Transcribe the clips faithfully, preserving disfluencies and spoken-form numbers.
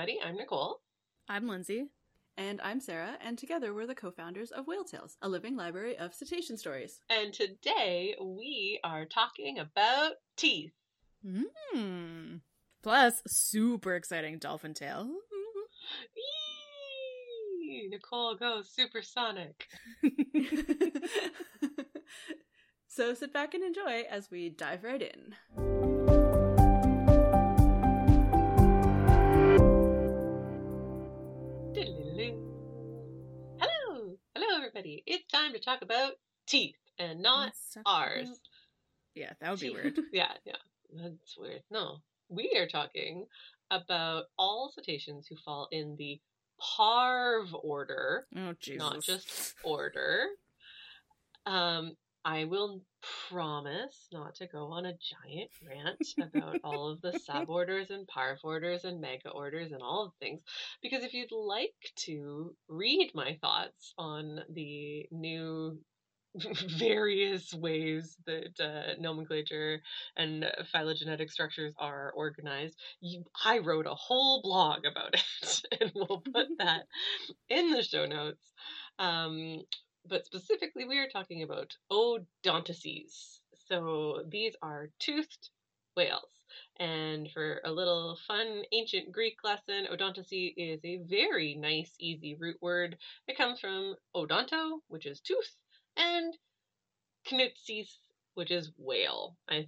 everybody. I'm Nicole. I'm Lindsay. And I'm Sarah, and together we're the co-founders of Whale Tales, a living library of cetacean stories. And today we are talking about teeth. Mmm. Plus, super exciting dolphin tale. Eee! Nicole goes supersonic. So sit back and enjoy as we dive right in. It's time to talk about teeth and not ours. About... Yeah, that would be weird. yeah, yeah, that's weird. No, we are talking about all cetaceans who fall in the parve order. Oh, Jesus. Not just order. Um, I will promise not to go on a giant rant about all of the suborders and parve orders and mega orders and all of the things, because if you'd like to read my thoughts on the new various ways that uh, nomenclature and phylogenetic structures are organized, you, I wrote a whole blog about it, and we'll put that in the show notes. Um, But specifically, we are talking about Odontocetes. So these are toothed whales. And for a little fun ancient Greek lesson, odontocete is a very nice, easy root word. It comes from odonto, which is tooth, and knutsis, which is whale. I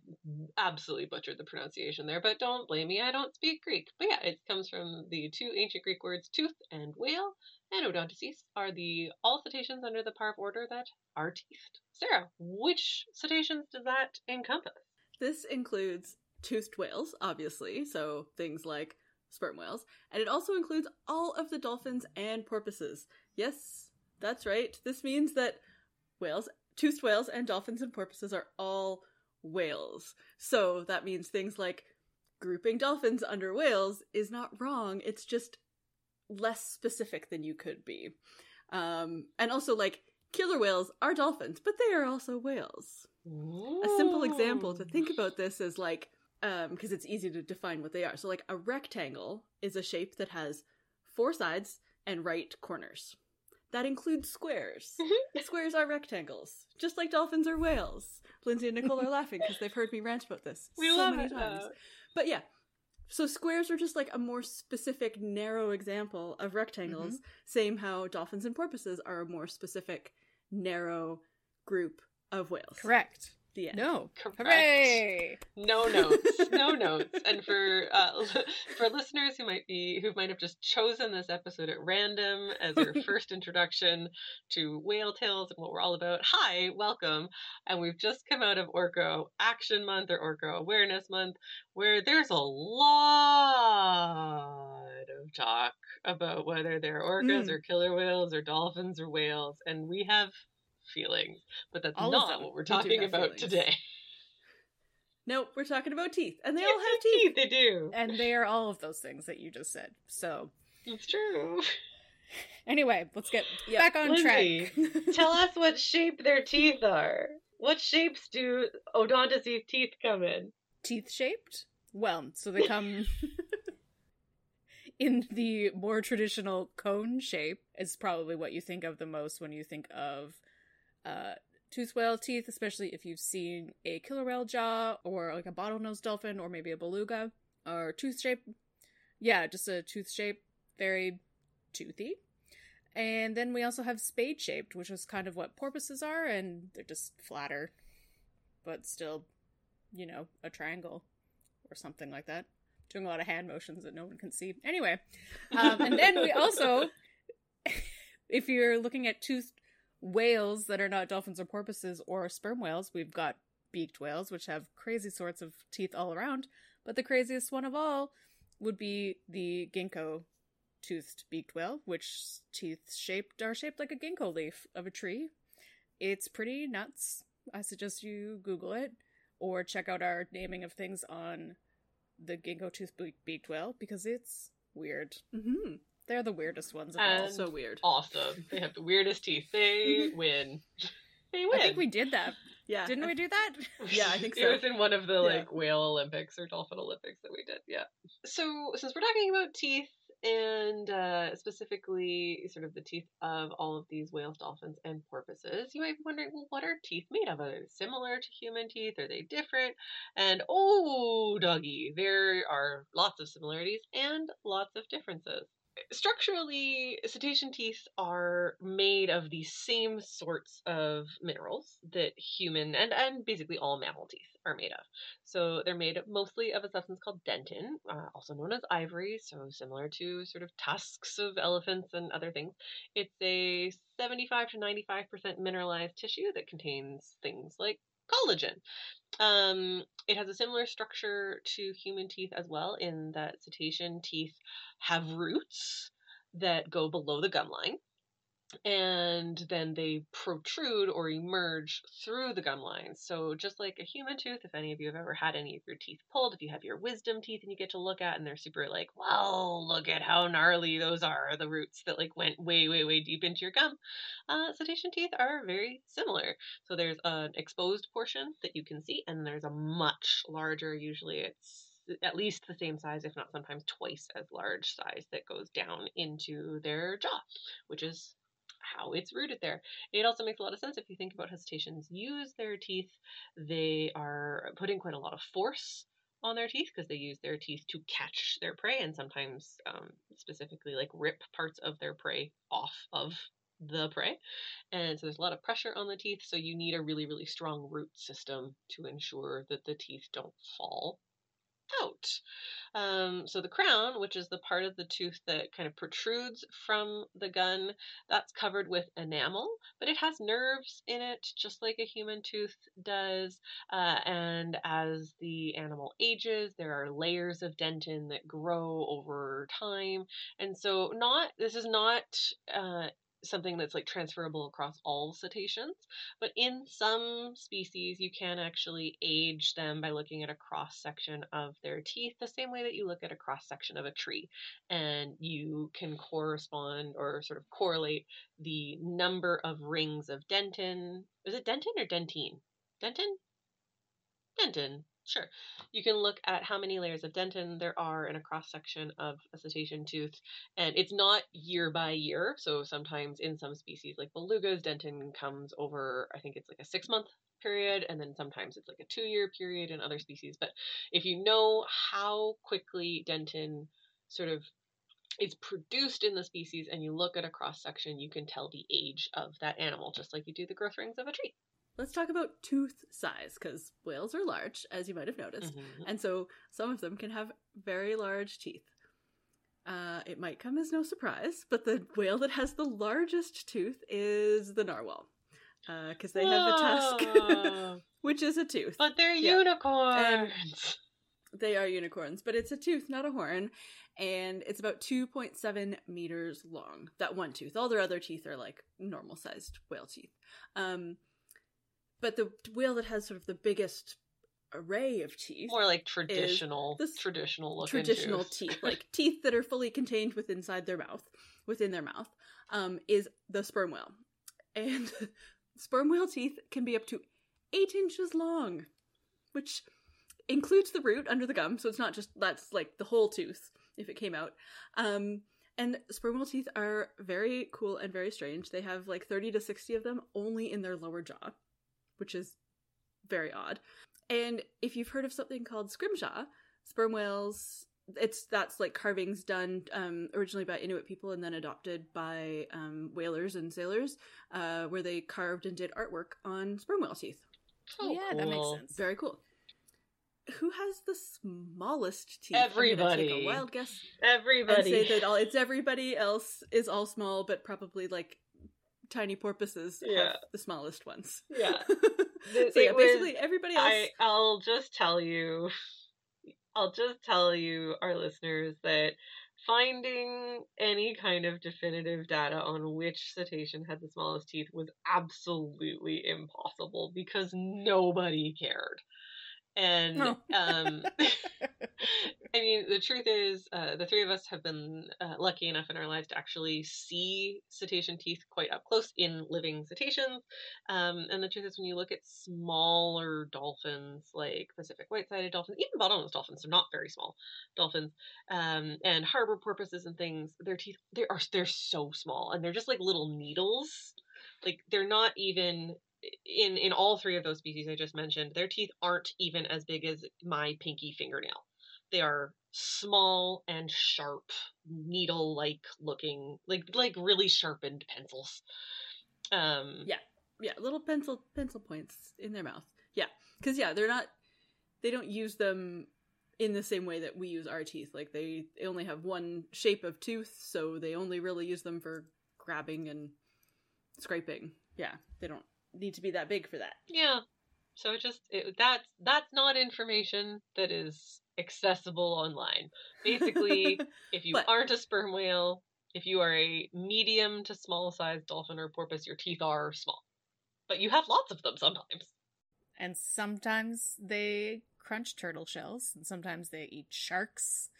absolutely butchered the pronunciation there, but don't blame me. I don't speak Greek. But yeah, it comes from the two ancient Greek words tooth and whale. And odontocetes are the all cetaceans under the parve order that are teethed. Sarah, which cetaceans does that encompass? This includes toothed whales, obviously, so things like sperm whales, and it also includes all of the dolphins and porpoises. Yes, that's right. This means that whales, toothed whales, and dolphins and porpoises are all whales. So that means things like grouping dolphins under whales is not wrong. It's just less specific than you could be. Um, and also, like, killer whales are dolphins, but they are also whales. Ooh. A simple example to think about this is, like, um, because it's easy to define what they are. So, like, a rectangle is a shape that has four sides and right corners. That includes squares. Squares are rectangles, just like dolphins are whales. Lindsay and Nicole are laughing because they've heard me rant about this we so love many it, times. Though. But yeah. So squares are just like a more specific, narrow example of rectangles, mm-hmm. same how dolphins and porpoises are a more specific, narrow group of whales. Correct. The end. No. Correct. Hooray! No notes. No notes. And for uh, for listeners who might be who might have just chosen this episode at random as your first introduction to Whale Tales and what we're all about, hi, welcome. And we've just come out of Orco Action Month or Orco Awareness Month, where there's a lot of talk about whether they're orcas mm. or killer whales or dolphins or whales, and we have feelings, but that's all not what we're talking about feelings. Today. Nope, we're talking about teeth, and they yes, all have teeth. They do, and they are all of those things that you just said. So it's true. Anyway, let's get yep. back on Lindsay, track. Tell us what shape their teeth are. What shapes do odontocete teeth come in? Teeth shaped? Well, so they come in the more traditional cone shape. Is probably what you think of the most when you think of. Uh, toothed whale teeth, especially if you've seen a killer whale jaw or like a bottlenose dolphin or maybe a beluga or tooth shape. Yeah, just a tooth shape, very toothy. And then we also have spade shaped, which is kind of what porpoises are, and they're just flatter, but still, you know, a triangle or something like that. Doing a lot of hand motions that no one can see. Anyway, um, and then we also, if you're looking at toothed whales that are not dolphins or porpoises or sperm whales, we've got beaked whales, which have crazy sorts of teeth all around, but the craziest one of all would be the ginkgo toothed beaked whale, which teeth shaped are shaped like a ginkgo leaf of a tree. It's pretty nuts. I suggest you Google it or check out our naming of things on the ginkgo toothed beaked whale because it's weird. Mm-hmm. They're the weirdest ones of all. So weird. Awesome. They have the weirdest teeth. They win. They win. I think we did that. Yeah. Didn't we do that? Yeah, I think so. It was in one of the yeah. like whale Olympics or dolphin Olympics that we did. Yeah. So since we're talking about teeth and uh, specifically sort of the teeth of all of these whales, dolphins, and porpoises. You might be wondering, well, what are teeth made of? Are they similar to human teeth? Are they different? And oh, doggy, there are lots of similarities and lots of differences. Structurally, cetacean teeth are made of the same sorts of minerals that human and, and basically all mammal teeth are made of. So they're made mostly of a substance called dentin, uh, also known as ivory, so similar to sort of tusks of elephants and other things. It's a seventy-five to ninety-five percent mineralized tissue that contains things like collagen. Um, it has a similar structure to human teeth as well, in that cetacean teeth have roots that go below the gum line, and then they protrude or emerge through the gum line. So just like a human tooth, if any of you have ever had any of your teeth pulled, if you have your wisdom teeth and you get to look at and they're super like, well, look at how gnarly those are, the roots that like went way, way, way deep into your gum. Uh, cetacean teeth are very similar. So there's an exposed portion that you can see, and there's a much larger, usually it's at least the same size, if not sometimes twice as large size, that goes down into their jaw, which is how it's rooted there. It also makes a lot of sense if you think about how cetaceans use their teeth. They are putting quite a lot of force on their teeth because they use their teeth to catch their prey, and sometimes um, specifically like rip parts of their prey off of the prey. And so there's a lot of pressure on the teeth. So you need a really, really strong root system to ensure that the teeth don't fall out. Um, so the crown, which is the part of the tooth that kind of protrudes from the gum, that's covered with enamel, but it has nerves in it, just like a human tooth does. Uh, and as the animal ages, there are layers of dentin that grow over time. And so not, this is not, uh, something that's like transferable across all cetaceans, but in some species you can actually age them by looking at a cross section of their teeth, the same way that you look at a cross section of a tree, and you can correspond or sort of correlate the number of rings of dentin. Is it dentin or dentine? Dentin? Dentin. Sure. You can look at how many layers of dentin there are in a cross-section of a cetacean tooth, and it's not year by year. So sometimes in some species, like belugas, dentin comes over, I think it's like a six-month period, and then sometimes it's like a two-year period in other species. But if you know how quickly dentin sort of is produced in the species and you look at a cross-section, you can tell the age of that animal, just like you do the growth rings of a tree. Let's talk about tooth size, because whales are large, as you might have noticed, mm-hmm. and so some of them can have very large teeth. Uh, it might come as no surprise, but the whale that has the largest tooth is the narwhal, because uh, they have a tusk, which is a tooth. But they're yeah. unicorns! And they are unicorns, but it's a tooth, not a horn, and it's about two point seven meters long, that one tooth. All their other teeth are like normal-sized whale teeth. Um... But the whale that has sort of the biggest array of teeth, more like traditional, this traditional looking traditional tooth. teeth, like teeth that are fully contained within inside their mouth, within their mouth, um, is the sperm whale, and sperm whale teeth can be up to eight inches long, which includes the root under the gum, so it's not just that's like the whole tooth if it came out. Um, And sperm whale teeth are very cool and very strange. They have like thirty to sixty of them only in their lower jaw, which is very odd. And if you've heard of something called scrimshaw, sperm whales, it's that's like carvings done um, originally by Inuit people and then adopted by um, whalers and sailors, uh, where they carved and did artwork on sperm whale teeth. Oh, yeah, cool. That makes sense. Very cool. Who has the smallest teeth? Everybody. I'm gonna take a wild guess. Everybody. And say that all, it's everybody else is all small, but probably like tiny porpoises yeah. have the smallest ones. Yeah. so yeah, basically was, everybody else. I, I'll just tell you, I'll just tell you, our listeners, that finding any kind of definitive data on which cetacean had the smallest teeth was absolutely impossible because nobody cared. And oh. um, I mean, the truth is, uh, the three of us have been uh, lucky enough in our lives to actually see cetacean teeth quite up close in living cetaceans. Um, and the truth is, when you look at smaller dolphins, like Pacific white-sided dolphins, even bottlenose dolphins, they're not very small dolphins, um, and harbor porpoises and things, their teeth, they are, they're so small, and they're just like little needles. Like, they're not even... In, in all three of those species I just mentioned, their teeth aren't even as big as my pinky fingernail. They are small and sharp, needle-like looking, like like really sharpened pencils. Um, yeah, yeah, little pencil pencil points in their mouth. Yeah, because yeah, they're not, they don't use them in the same way that we use our teeth. Like, they, they only have one shape of tooth, so they only really use them for grabbing and scraping. Yeah, they don't need to be that big for that. Yeah. So it just it, that's that's not information that is accessible online. Basically, if you but, aren't a sperm whale, if you are a medium to small sized dolphin or porpoise, your teeth are small. But you have lots of them sometimes. And sometimes they crunch turtle shells, and sometimes they eat sharks,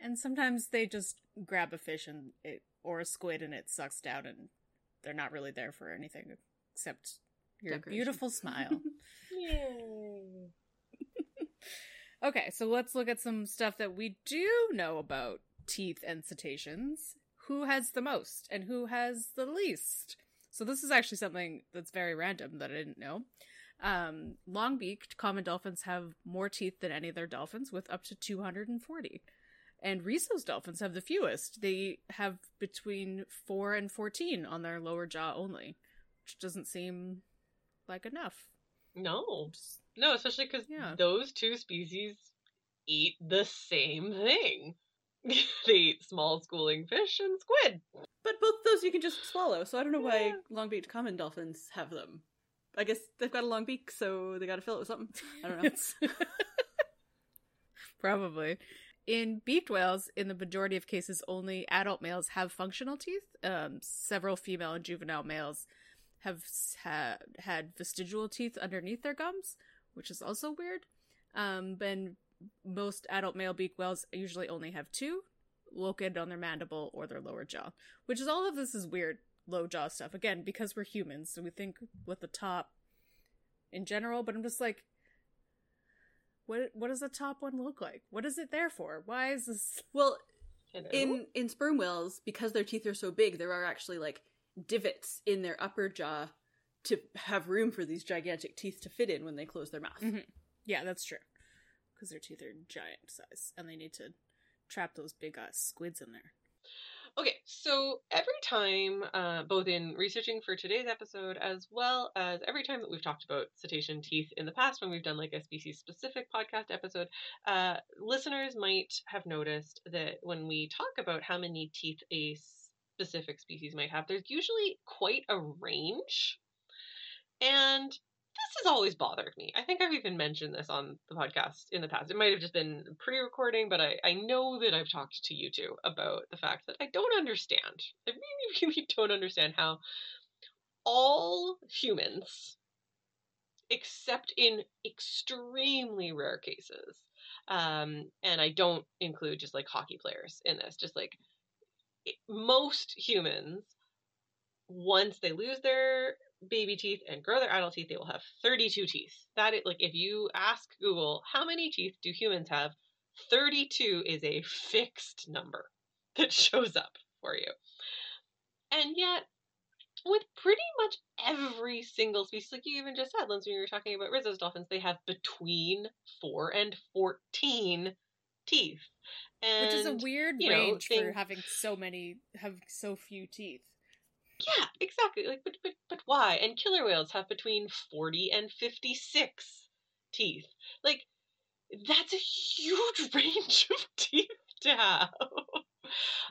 and sometimes they just grab a fish and it, or a squid, and it sucks down, and they're not really there for anything except your decoration. Beautiful smile. Yay. Okay, so let's look at some stuff that we do know about teeth and cetaceans. Who has the most and who has the least? So this is actually something that's very random that I didn't know. Um, long-beaked common dolphins have more teeth than any other dolphins, with up to two hundred forty. And rhesus dolphins have the fewest. They have between four and fourteen on their lower jaw only. Which doesn't seem like enough. No. No, especially because yeah. those two species eat the same thing. They eat small schooling fish and squid. But both those you can just swallow, so I don't know why yeah. long-beaked common dolphins have them. I guess they've got a long beak, so they gotta fill it with something. I don't know. Probably. In beaked whales, in the majority of cases, only adult males have functional teeth. Um, several female and juvenile males have ha- had vestigial teeth underneath their gums, which is also weird. Um, and most adult male beaked whales usually only have two, located on their mandible or their lower jaw, which is, all of this is weird low jaw stuff. Again, because we're humans, so we think with the top in general, but I'm just like, what What does the top one look like? What is it there for? Why is this? Well, Hello? in in sperm whales, because their teeth are so big, there are actually like divots in their upper jaw to have room for these gigantic teeth to fit in when they close their mouth. Mm-hmm. Yeah, that's true. Because their teeth are giant size, and they need to trap those big ass squids in there. Okay, so every time, uh, both in researching for today's episode, as well as every time that we've talked about cetacean teeth in the past, when we've done like a species-specific podcast episode, uh, listeners might have noticed that when we talk about how many teeth a specific species might have, there's usually quite a range, and this has always bothered me. I think I've even mentioned this on the podcast in the past. It might have just been pre-recording, but I, I know that I've talked to you two about the fact that I don't understand. I really, really don't understand how all humans, except in extremely rare cases, um, and I don't include just like hockey players in this, just like most humans, once they lose their baby teeth and grow their adult teeth, they will have thirty-two teeth. That is, like, if you ask Google, how many teeth do humans have? thirty-two is a fixed number that shows up for you. And yet, with pretty much every single species, like you even just said, Lindsay, when you were talking about rhesus dolphins, they have between four and fourteen teeth. And, which is a weird you know, range thing... for having so many, have so few teeth. Yeah, exactly. Like, but, but but why? And killer whales have between forty and fifty-six teeth. Like, that's a huge range of teeth to have.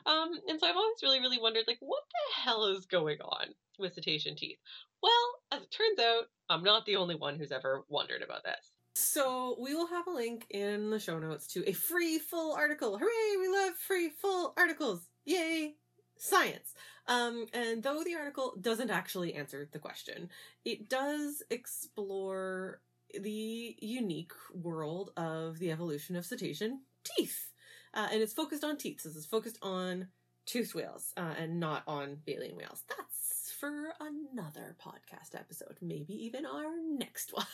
Um, and so I've always really, really wondered, like, what the hell is going on with cetacean teeth? Well, as it turns out, I'm not the only one who's ever wondered about this. So we will have a link in the show notes to a free full article. Hooray! We love free full articles. Yay! Science. Um, and though the article doesn't actually answer the question, it does explore the unique world of the evolution of cetacean teeth. Uh, and it's focused on teeth. So it's focused on toothed whales uh, and not on baleen whales. That's for another podcast episode, maybe even our next one.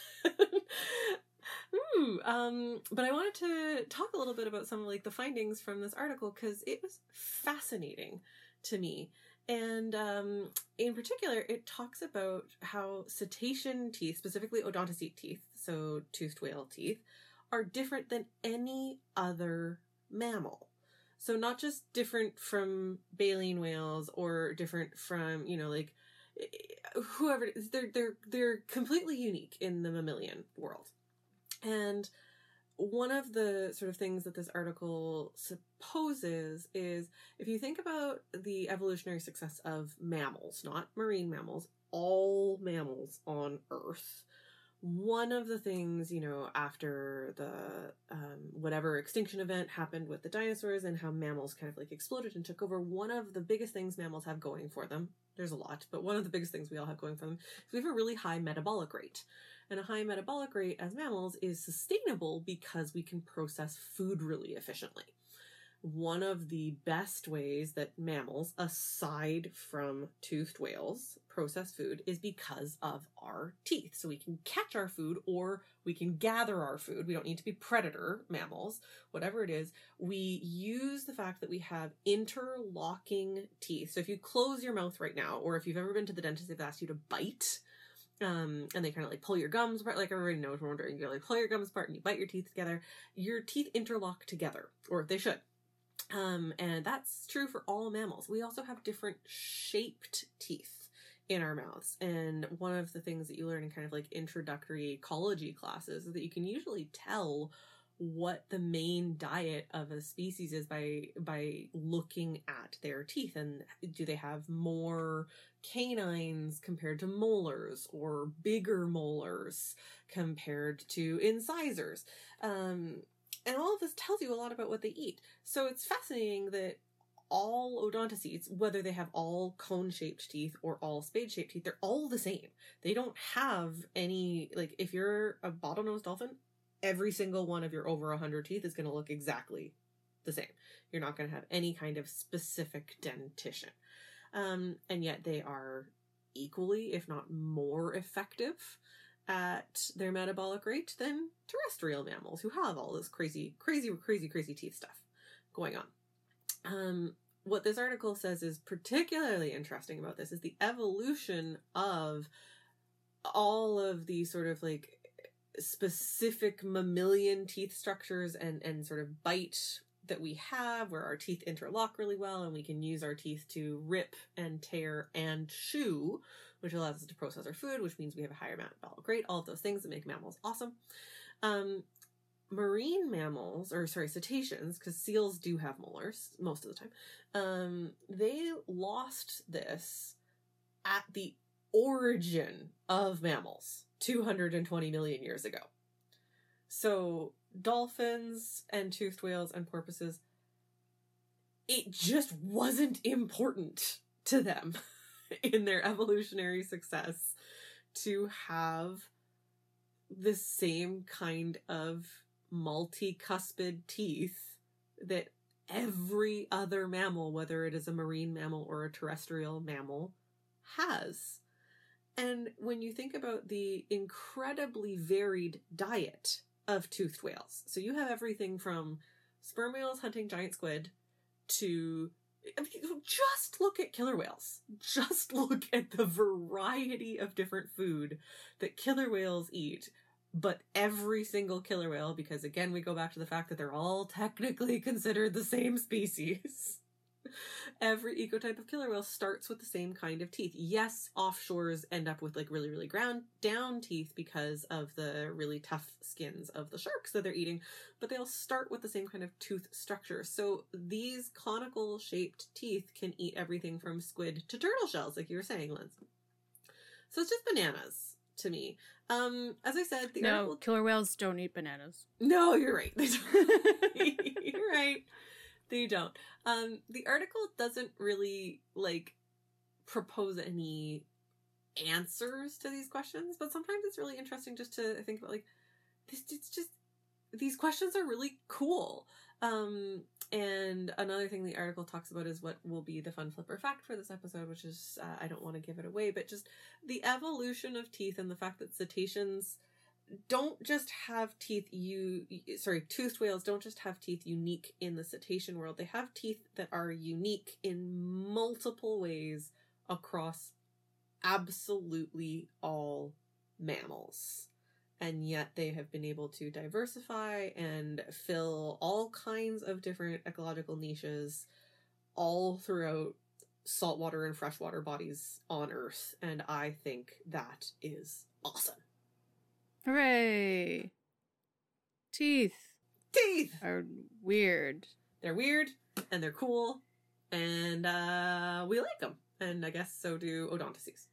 Ooh, um, but I wanted to talk a little bit about some of like the findings from this article because it was fascinating to me. And um, in particular, it talks about how cetacean teeth, specifically odontocete teeth, so toothed whale teeth, are different than any other mammal. So not just different from baleen whales or different from, you know, like whoever it is, they're they're they're completely unique in the mammalian world. And one of the sort of things that this article supposes is if you think about the evolutionary success of mammals, not marine mammals, all mammals on Earth, one of the things, you know, after the um, whatever extinction event happened with the dinosaurs and how mammals kind of like exploded and took over, one of the biggest things mammals have going for them, there's a lot, but one of the biggest things we all have going for them is we have a really high metabolic rate. And a high metabolic rate as mammals is sustainable because we can process food really efficiently. One of the best ways that mammals, aside from toothed whales, process food is because of our teeth. So we can catch our food or we can gather our food. We don't need to be predator mammals, whatever it is. We use the fact that we have interlocking teeth. So if you close your mouth right now, or if you've ever been to the dentist, they've asked you to bite, Um, and they kind of like pull your gums apart, like everybody knows we're wondering, you like pull your gums apart and you bite your teeth together. Your teeth interlock together, or they should. Um, and that's true for all mammals. We also have different shaped teeth in our mouths. And one of the things that you learn in kind of like introductory ecology classes is that you can usually tell what the main diet of a species is by by looking at their teeth, and do they have more canines compared to molars, or bigger molars compared to incisors, um, and all of this tells you a lot about what they eat. So it's fascinating that all odontocetes, whether they have all cone-shaped teeth or all spade-shaped teeth, they're all the same. They don't have any, like if you're a bottlenose dolphin, every single one of your over one hundred teeth is going to look exactly the same. You're not going to have any kind of specific dentition. Um, and yet they are equally, if not more effective at their metabolic rate than terrestrial mammals who have all this crazy, crazy, crazy, crazy teeth stuff going on. Um, what this article says is particularly interesting about this is the evolution of all of the sort of like specific mammalian teeth structures and, and sort of bite that we have where our teeth interlock really well and we can use our teeth to rip and tear and chew, which allows us to process our food, which means we have a higher metabolic rate, all of those things that make mammals awesome. Um, marine mammals, or sorry, cetaceans, because seals do have molars most of the time, um, they lost this at the origin of mammals two hundred twenty million years ago. So dolphins and toothed whales and porpoises, it just wasn't important to them in their evolutionary success to have the same kind of multi-cuspid teeth that every other mammal, whether it is a marine mammal or a terrestrial mammal, has. And when you think about the incredibly varied diet of toothed whales, so you have everything from sperm whales hunting giant squid to, I mean, just look at killer whales. Just look at the variety of different food that killer whales eat. But every single killer whale, because again, we go back to the fact that they're all technically considered the same species. Every ecotype of killer whale starts with the same kind of teeth. Yes, offshores end up with like really, really ground down teeth because of the really tough skins of the sharks that they're eating, but they'll start with the same kind of tooth structure. So these conical shaped teeth can eat everything from squid to turtle shells, like you were saying, Linz. So it's just bananas to me. Um, as I said, the no, article... killer whales don't eat bananas. No, you're right. They don't. You're right. They don't. Um, the article doesn't really, like, propose any answers to these questions, but sometimes it's really interesting just to think about, like, this, it's just, these questions are really cool. Um, and another thing the article talks about is what will be the fun flipper fact for this episode, which is, uh, I don't want to give it away, but just the evolution of teeth and the fact that cetaceans don't just have teeth, you, sorry, toothed whales don't just have teeth unique in the cetacean world. They have teeth that are unique in multiple ways across absolutely all mammals. And yet they have been able to diversify and fill all kinds of different ecological niches all throughout saltwater and freshwater bodies on Earth. And I think that is awesome. Hooray! Teeth. Teeth are weird. They're weird and they're cool and uh, we like them. And I guess so do odontocetes.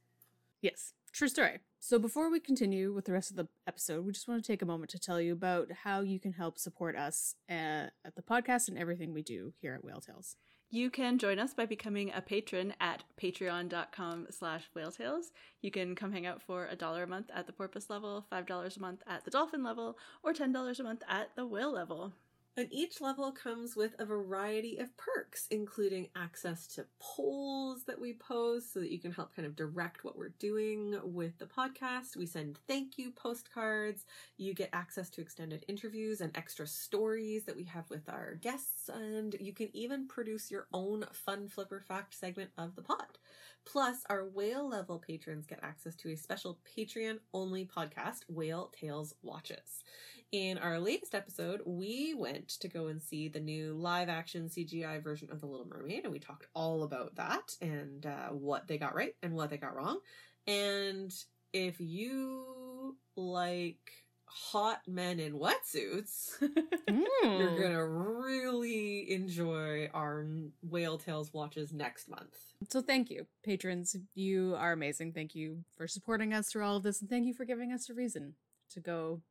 Yes, true story. So before we continue with the rest of the episode, we just want to take a moment to tell you about how you can help support us at, at the podcast and everything we do here at Whale Tales. You can join us by becoming a patron at patreon.com slash whaletales. You can come hang out for a dollar a month at the porpoise level, five dollars a month at the dolphin level, or ten dollars a month at the whale level. And each level comes with a variety of perks, including access to polls that we post so that you can help kind of direct what we're doing with the podcast. We send thank you postcards. You get access to extended interviews and extra stories that we have with our guests. And you can even produce your own fun flipper fact segment of the pod. Plus, our whale level patrons get access to a special Patreon-only podcast, Whale Tales Watches. In our latest episode, we went to go and see the new live-action C G I version of The Little Mermaid, and we talked all about that and uh, what they got right and what they got wrong. And if you like hot men in wetsuits, mm. you're going to really enjoy our Whale Tales Watches next month. So thank you, patrons. You are amazing. Thank you for supporting us through all of this, and thank you for giving us a reason to go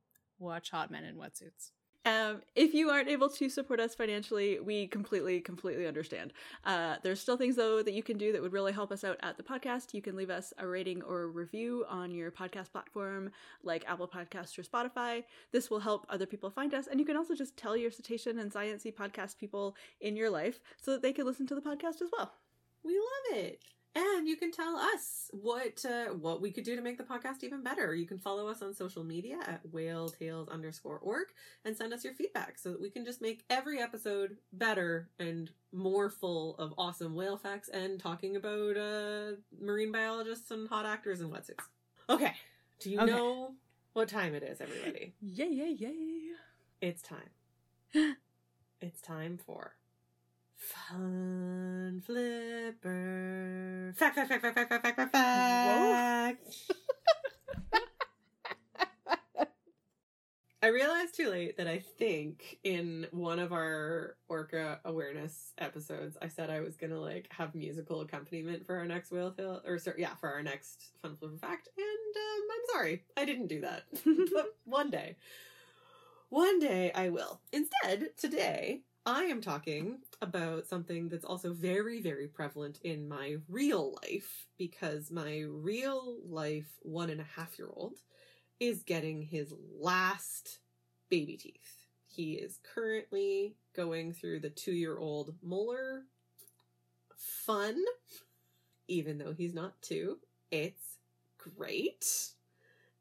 watch hot men in wetsuits. Um, if you aren't able to support us financially, we completely, completely understand. Uh, there's still things, though, that you can do that would really help us out at the podcast. You can leave us a rating or a review on your podcast platform, like Apple Podcasts or Spotify. This will help other people find us. And you can also just tell your cetacean and sciencey podcast people in your life so that they can listen to the podcast as well. We love it. And you can tell us what uh, what we could do to make the podcast even better. You can follow us on social media at whaletales underscore org and send us your feedback so that we can just make every episode better and more full of awesome whale facts and talking about uh, marine biologists and hot actors and wetsuits. Okay, do you okay. know what time it is, everybody? Yay, yay, yay. It's time. It's time for... Fun flipper. Fact, fact, fact, fact, fact, fact, fact, fact. I realized too late that I think in one of our orca awareness episodes, I said I was going to like have musical accompaniment for our next whale tale, or sorry, yeah, for our next fun flipper fact. And um, I'm sorry, I didn't do that. But one day, one day I will. Instead, today, I am talking about something that's also very, very prevalent in my real life because my real life one and a half year old is getting his last baby teeth. He is currently going through the two year old molar fun, even though he's not two. It's great.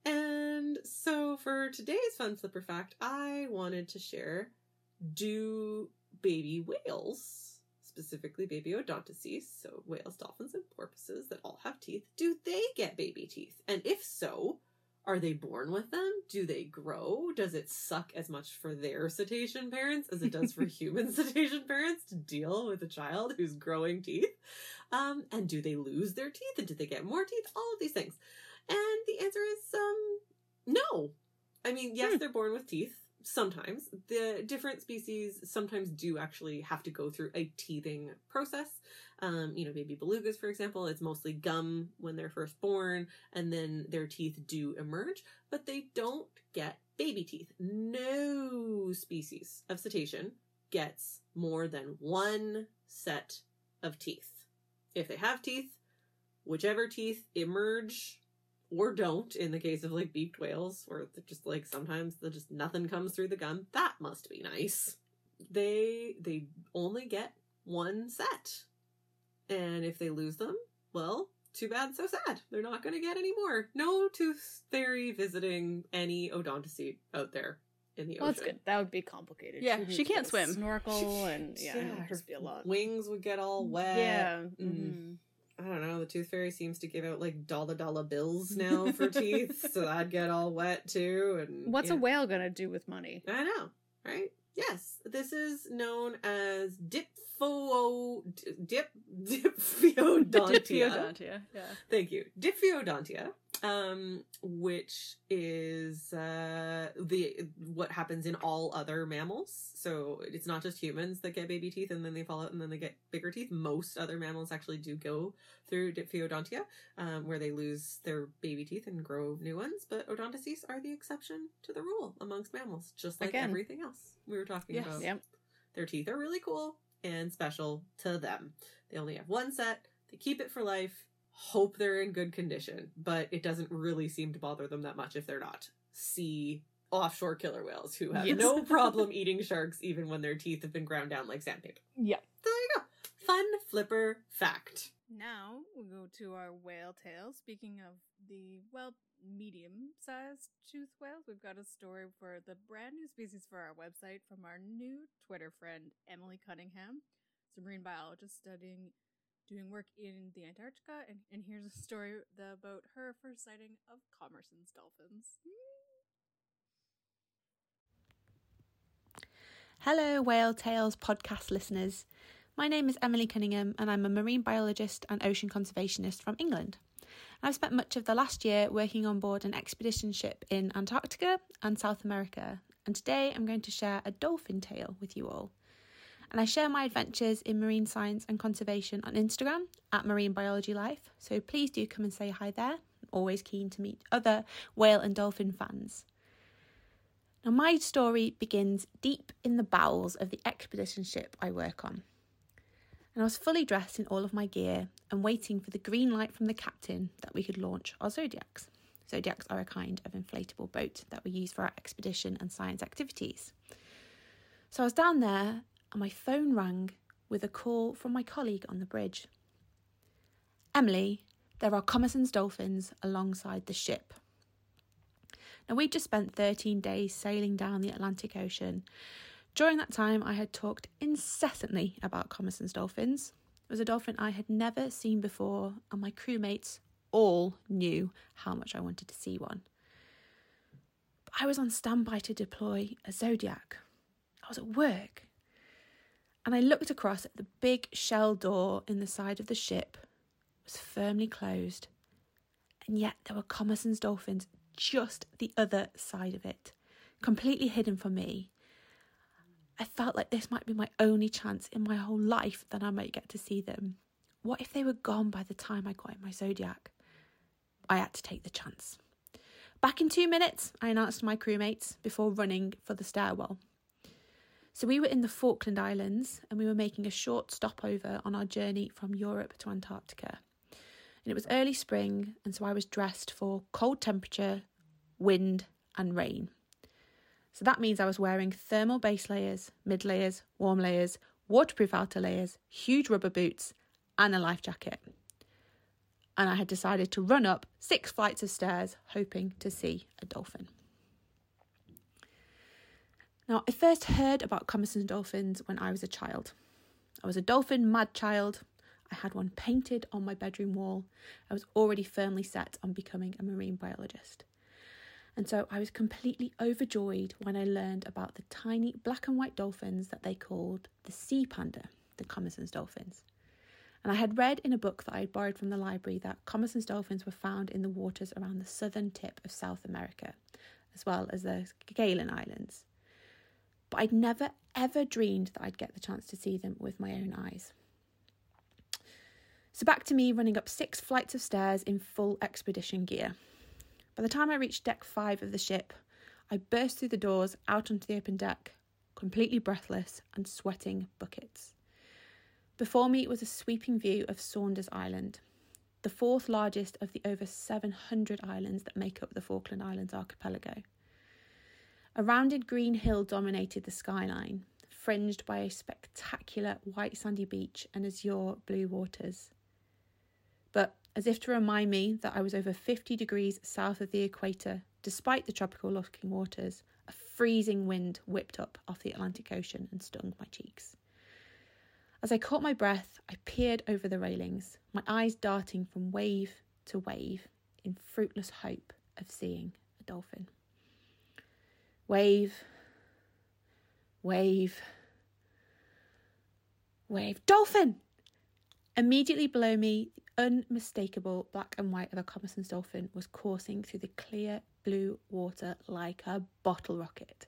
And so for today's fun flipper fact, I wanted to share. Do baby whales, specifically baby odontocetes, so whales, dolphins, and porpoises that all have teeth, do they get baby teeth? And if so, are they born with them? Do they grow? Does it suck as much for their cetacean parents as it does for human cetacean parents to deal with a child who's growing teeth? Um, and do they lose their teeth? And do they get more teeth? All of these things. And the answer is um, no. I mean, yes, hmm. they're born with teeth. Sometimes the different species sometimes do actually have to go through a teething process. Um, you know, baby belugas, for example, it's mostly gum when they're first born, and then their teeth do emerge, but they don't get baby teeth. No species of cetacean gets more than one set of teeth. If they have teeth, whichever teeth emerge or don't, in the case of like beaked whales, or just like sometimes the just nothing comes through the gum, that must be nice. They they only get one set. And if they lose them, well, too bad, so sad. They're not going to get any more. No tooth fairy visiting any odontocete out there in the ocean. Well, that's good. That would be complicated. Yeah, she, she can't swim. Snorkel she, and yeah, yeah her be a lot. Wings would get all wet. Yeah. Mm-hmm. I don't know. The tooth fairy seems to give out like dollar dollar bills now for teeth, so that'd get all wet too. And what's yeah. a whale gonna do with money? I know, right? Yes, this is known as dipho dip diphyodontia. Diphyodontia, yeah. Thank you, diphyodontia, um, which is uh, the what happens in all other mammals. So it's not just humans that get baby teeth and then they fall out and then they get bigger teeth. Most other mammals actually do go through diphyodontia, um, where they lose their baby teeth and grow new ones. But odontocetes are the exception to the rule amongst mammals, just like Again. everything else. We were talking yes. about yep. their teeth are really cool and special to them. They only have one set. They keep it for life. Hope they're in good condition, but it doesn't really seem to bother them that much if they're not. See offshore killer whales who have yes. no problem eating sharks even when their teeth have been ground down like sandpaper. Yeah. So there you go. Fun flipper fact. Now we go to our whale tale. Speaking of the well. medium-sized toothed whales, we've got a story for the brand new species for our website from our new Twitter friend Emily Cunningham. She's a marine biologist studying, doing work in the Antarctica, and, and here's a story the, about her first sighting of Commerson's dolphins. Hello, Whale Tales podcast listeners. My name is Emily Cunningham, and I'm a marine biologist and ocean conservationist from England. I've spent much of the last year working on board an expedition ship in Antarctica and South America, and today I'm going to share a dolphin tale with you all. And I share my adventures in marine science and conservation on Instagram at Marine Biology Life, so please do come and say hi there. I'm always keen to meet other whale and dolphin fans. Now, my story begins deep in the bowels of the expedition ship I work on. And I was fully dressed in all of my gear and waiting for the green light from the captain that we could launch our zodiacs. Zodiacs are a kind of inflatable boat that we use for our expedition and science activities. So I was down there and my phone rang with a call from my colleague on the bridge. Emily, there are Commerson's dolphins alongside the ship. Now, we'd just spent thirteen days sailing down the Atlantic Ocean. During that time, I had talked incessantly about Commerson's dolphins. It was a dolphin I had never seen before, and my crewmates all knew how much I wanted to see one. But I was on standby to deploy a zodiac. I was at work, and I looked across at the big shell door in the side of the ship. It was firmly closed, and yet there were Commerson's dolphins just the other side of it, completely hidden from me. I felt like this might be my only chance in my whole life that I might get to see them. What if they were gone by the time I got in my zodiac? I had to take the chance. Back in two minutes, I announced to my crewmates before running for the stairwell. So we were in the Falkland Islands and we were making a short stopover on our journey from Europe to Antarctica. And it was early spring, and so I was dressed for cold temperature, wind and rain. So that means I was wearing thermal base layers, mid layers, warm layers, waterproof outer layers, huge rubber boots, and a life jacket. And I had decided to run up six flights of stairs, hoping to see a dolphin. Now, I first heard about Commerson's dolphins when I was a child. I was a dolphin mad child. I had one painted on my bedroom wall. I was already firmly set on becoming a marine biologist. And so I was completely overjoyed when I learned about the tiny black and white dolphins that they called the sea panda, the Commerson's dolphins. And I had read in a book that I had borrowed from the library that Commerson's dolphins were found in the waters around the southern tip of South America, as well as the Falkland Islands. But I'd never, ever dreamed that I'd get the chance to see them with my own eyes. So back to me running up six flights of stairs in full expedition gear. By the time I reached deck five of the ship, I burst through the doors out onto the open deck, completely breathless and sweating buckets. Before me was a sweeping view of Saunders Island. the fourth largest of the over seven hundred islands that make up the Falkland Islands archipelago. A rounded green hill dominated the skyline, fringed by a spectacular white sandy beach and azure blue waters. But as if to remind me that I was over fifty degrees south of the equator, despite the tropical-looking waters, a freezing wind whipped up off the Atlantic Ocean and stung my cheeks. As I caught my breath, I peered over the railings, my eyes darting from wave to wave in fruitless hope of seeing a dolphin. Wave, wave, wave, dolphin! Immediately below me, the unmistakable black and white of a Commerson's dolphin was coursing through the clear blue water like a bottle rocket.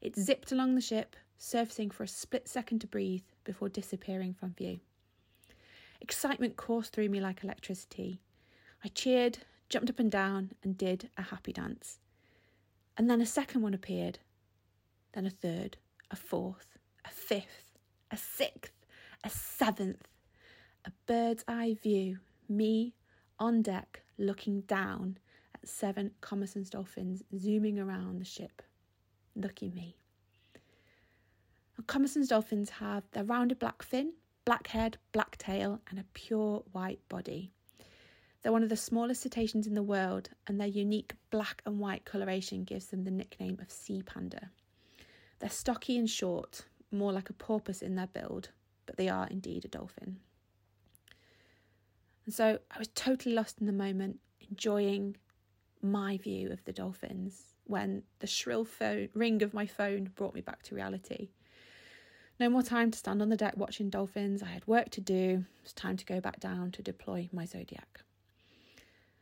It zipped along the ship, surfacing for a split second to breathe before disappearing from view. Excitement coursed through me like electricity. I cheered, jumped up and down, and did a happy dance. And then a second one appeared, then a third, a fourth, a fifth, a sixth, a seventh. A bird's eye view, me on deck looking down at seven Commerson's dolphins zooming around the ship. Lucky me. Now, Commerson's dolphins have their rounded black fin, black head, black tail, and a pure white body. They're one of the smallest cetaceans in the world, and their unique black and white coloration gives them the nickname of sea panda. They're stocky and short, more like a porpoise in their build, but they are indeed a dolphin. And so I was totally lost in the moment, enjoying my view of the dolphins, when the shrill phone, ring of my phone brought me back to reality. No more time to stand on the deck watching dolphins. I had work to do. It's time to go back down to deploy my Zodiac.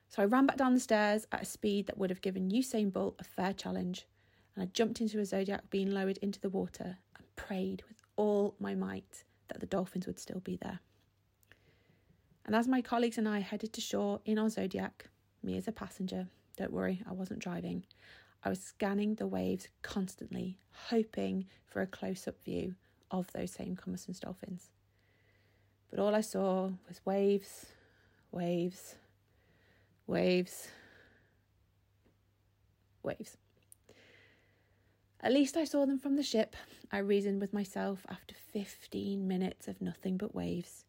So I ran back down the stairs at a speed that would have given Usain Bolt a fair challenge, and I jumped into a Zodiac being lowered into the water and prayed with all my might that the dolphins would still be there. And as my colleagues and I headed to shore in our Zodiac, me as a passenger, don't worry, I wasn't driving, I was scanning the waves constantly, hoping for a close-up view of those same Commerson's dolphins. But all I saw was waves, waves, waves, waves. At least I saw them from the ship, I reasoned with myself after fifteen minutes of nothing but waves,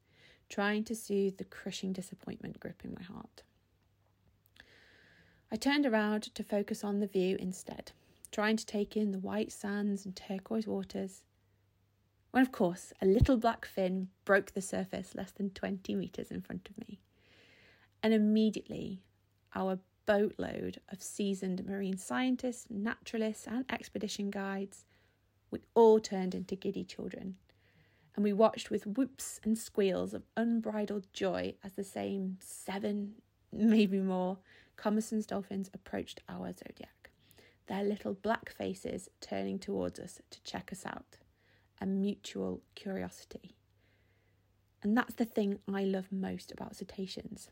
trying to soothe the crushing disappointment gripping my heart. I turned around to focus on the view instead, trying to take in the white sands and turquoise waters, when of course a little black fin broke the surface less than twenty metres in front of me. And immediately our boatload of seasoned marine scientists, naturalists and expedition guides, we all turned into giddy children. And we watched with whoops and squeals of unbridled joy as the same seven, maybe more, Commerson's dolphins approached our Zodiac, their little black faces turning towards us to check us out, a mutual curiosity. And that's the thing I love most about cetaceans.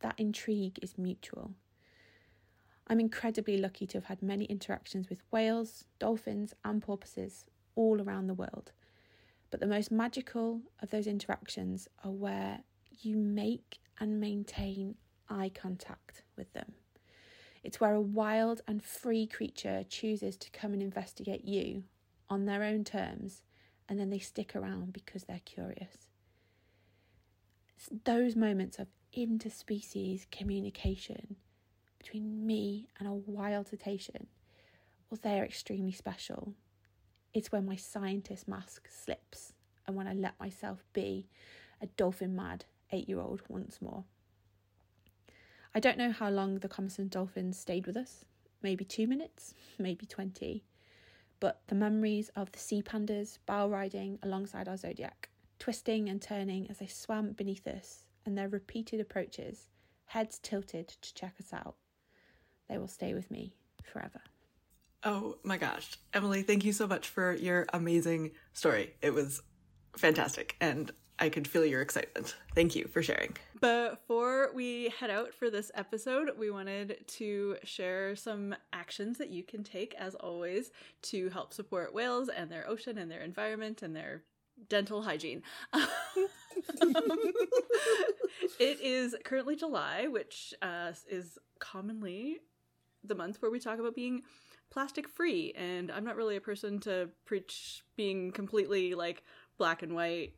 That intrigue is mutual. I'm incredibly lucky to have had many interactions with whales, dolphins and porpoises all around the world. But the most magical of those interactions are where you make and maintain eye contact with them. It's where a wild and free creature chooses to come and investigate you on their own terms, and then they stick around because they're curious. It's those moments of interspecies communication between me and a wild cetacean, well, they are extremely special. It's when my scientist mask slips and when I let myself be a dolphin-mad eight-year-old once more. I don't know how long the Commerson's dolphins stayed with us, maybe two minutes, maybe twenty, but the memories of the sea pandas bow riding alongside our Zodiac, twisting and turning as they swam beneath us, and their repeated approaches, heads tilted to check us out, they will stay with me forever. Oh my gosh. Emily, thank you so much for your amazing story. It was fantastic and I could feel your excitement. Thank you for sharing. Before we head out for this episode, we wanted to share some actions that you can take, as always, to help support whales and their ocean and their environment and their dental hygiene. It is currently July, which uh, is commonly the month where we talk about being plastic free, and I'm not really a person to preach being completely like black and white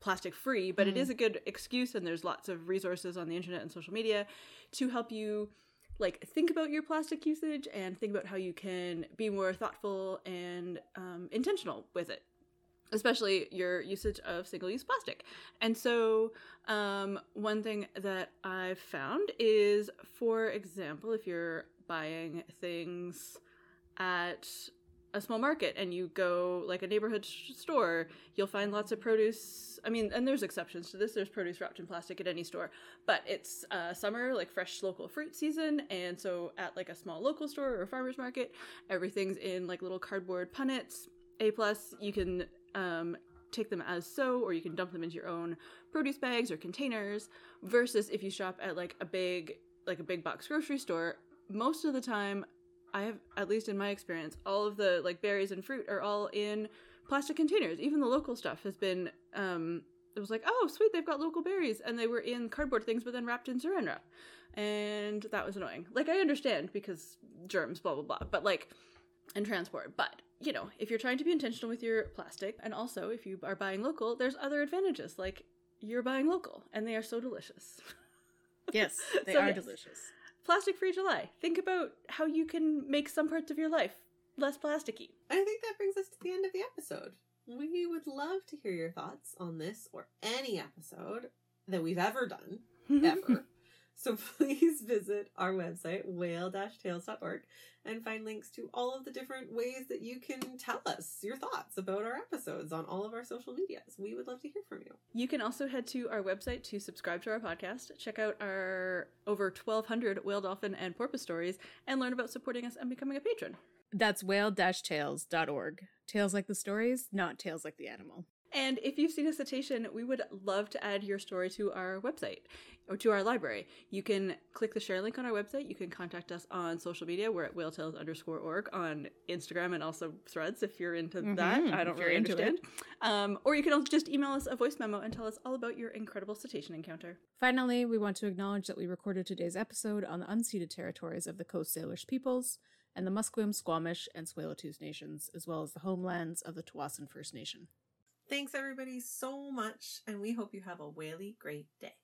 plastic free, but mm. it is a good excuse, and there's lots of resources on the internet and social media to help you like think about your plastic usage and think about how you can be more thoughtful and um, intentional with it, especially your usage of single-use plastic. And so um, one thing that I've found is, for example, if you're buying things at a small market and you go like a neighborhood sh- store, you'll find lots of produce. I mean, and there's exceptions to this. There's produce wrapped in plastic at any store, but it's uh, summer, like fresh local fruit season. And so at like a small local store or a farmer's market, everything's in like little cardboard punnets. A plus, you can um, take them as so, or you can dump them into your own produce bags or containers, versus if you shop at like a big, like a big box grocery store, most of the time, I have, at least in my experience, all of the like berries and fruit are all in plastic containers. Even the local stuff has been, um, it was like, oh, sweet, they've got local berries. And they were in cardboard things, but then wrapped in saran wrap. And that was annoying. Like, I understand because germs, blah, blah, blah, but like, and transport. But, you know, if you're trying to be intentional with your plastic, and also if you are buying local, there's other advantages. Like, you're buying local and they are so delicious. Yes, they so, are yes. delicious. Plastic-free July. Think about how you can make some parts of your life less plasticky. I think that brings us to the end of the episode. We would love to hear your thoughts on this or any episode that we've ever done, ever. So please visit our website, whale dash tales dot org, and find links to all of the different ways that you can tell us your thoughts about our episodes on all of our social medias. We would love to hear from you. You can also head to our website to subscribe to our podcast, check out our over twelve hundred whale, dolphin, and porpoise stories, and learn about supporting us and becoming a patron. That's whale dash tales dot org. Tales like the stories, not tales like the animal. And if you've seen a cetacean, we would love to add your story to our website or to our library. You can click the share link on our website. You can contact us on social media. We're at whaletales underscore org on Instagram and also Threads if you're into mm-hmm. that. I don't if really understand. Um, or you can just email us a voice memo and tell us all about your incredible cetacean encounter. Finally, we want to acknowledge that we recorded today's episode on the unceded territories of the Coast Salish peoples and the Musqueam, Squamish, and Tsleil-Waututh nations, as well as the homelands of the Tawasin First Nation. Thanks, everybody, so much, and we hope you have a whaley great day.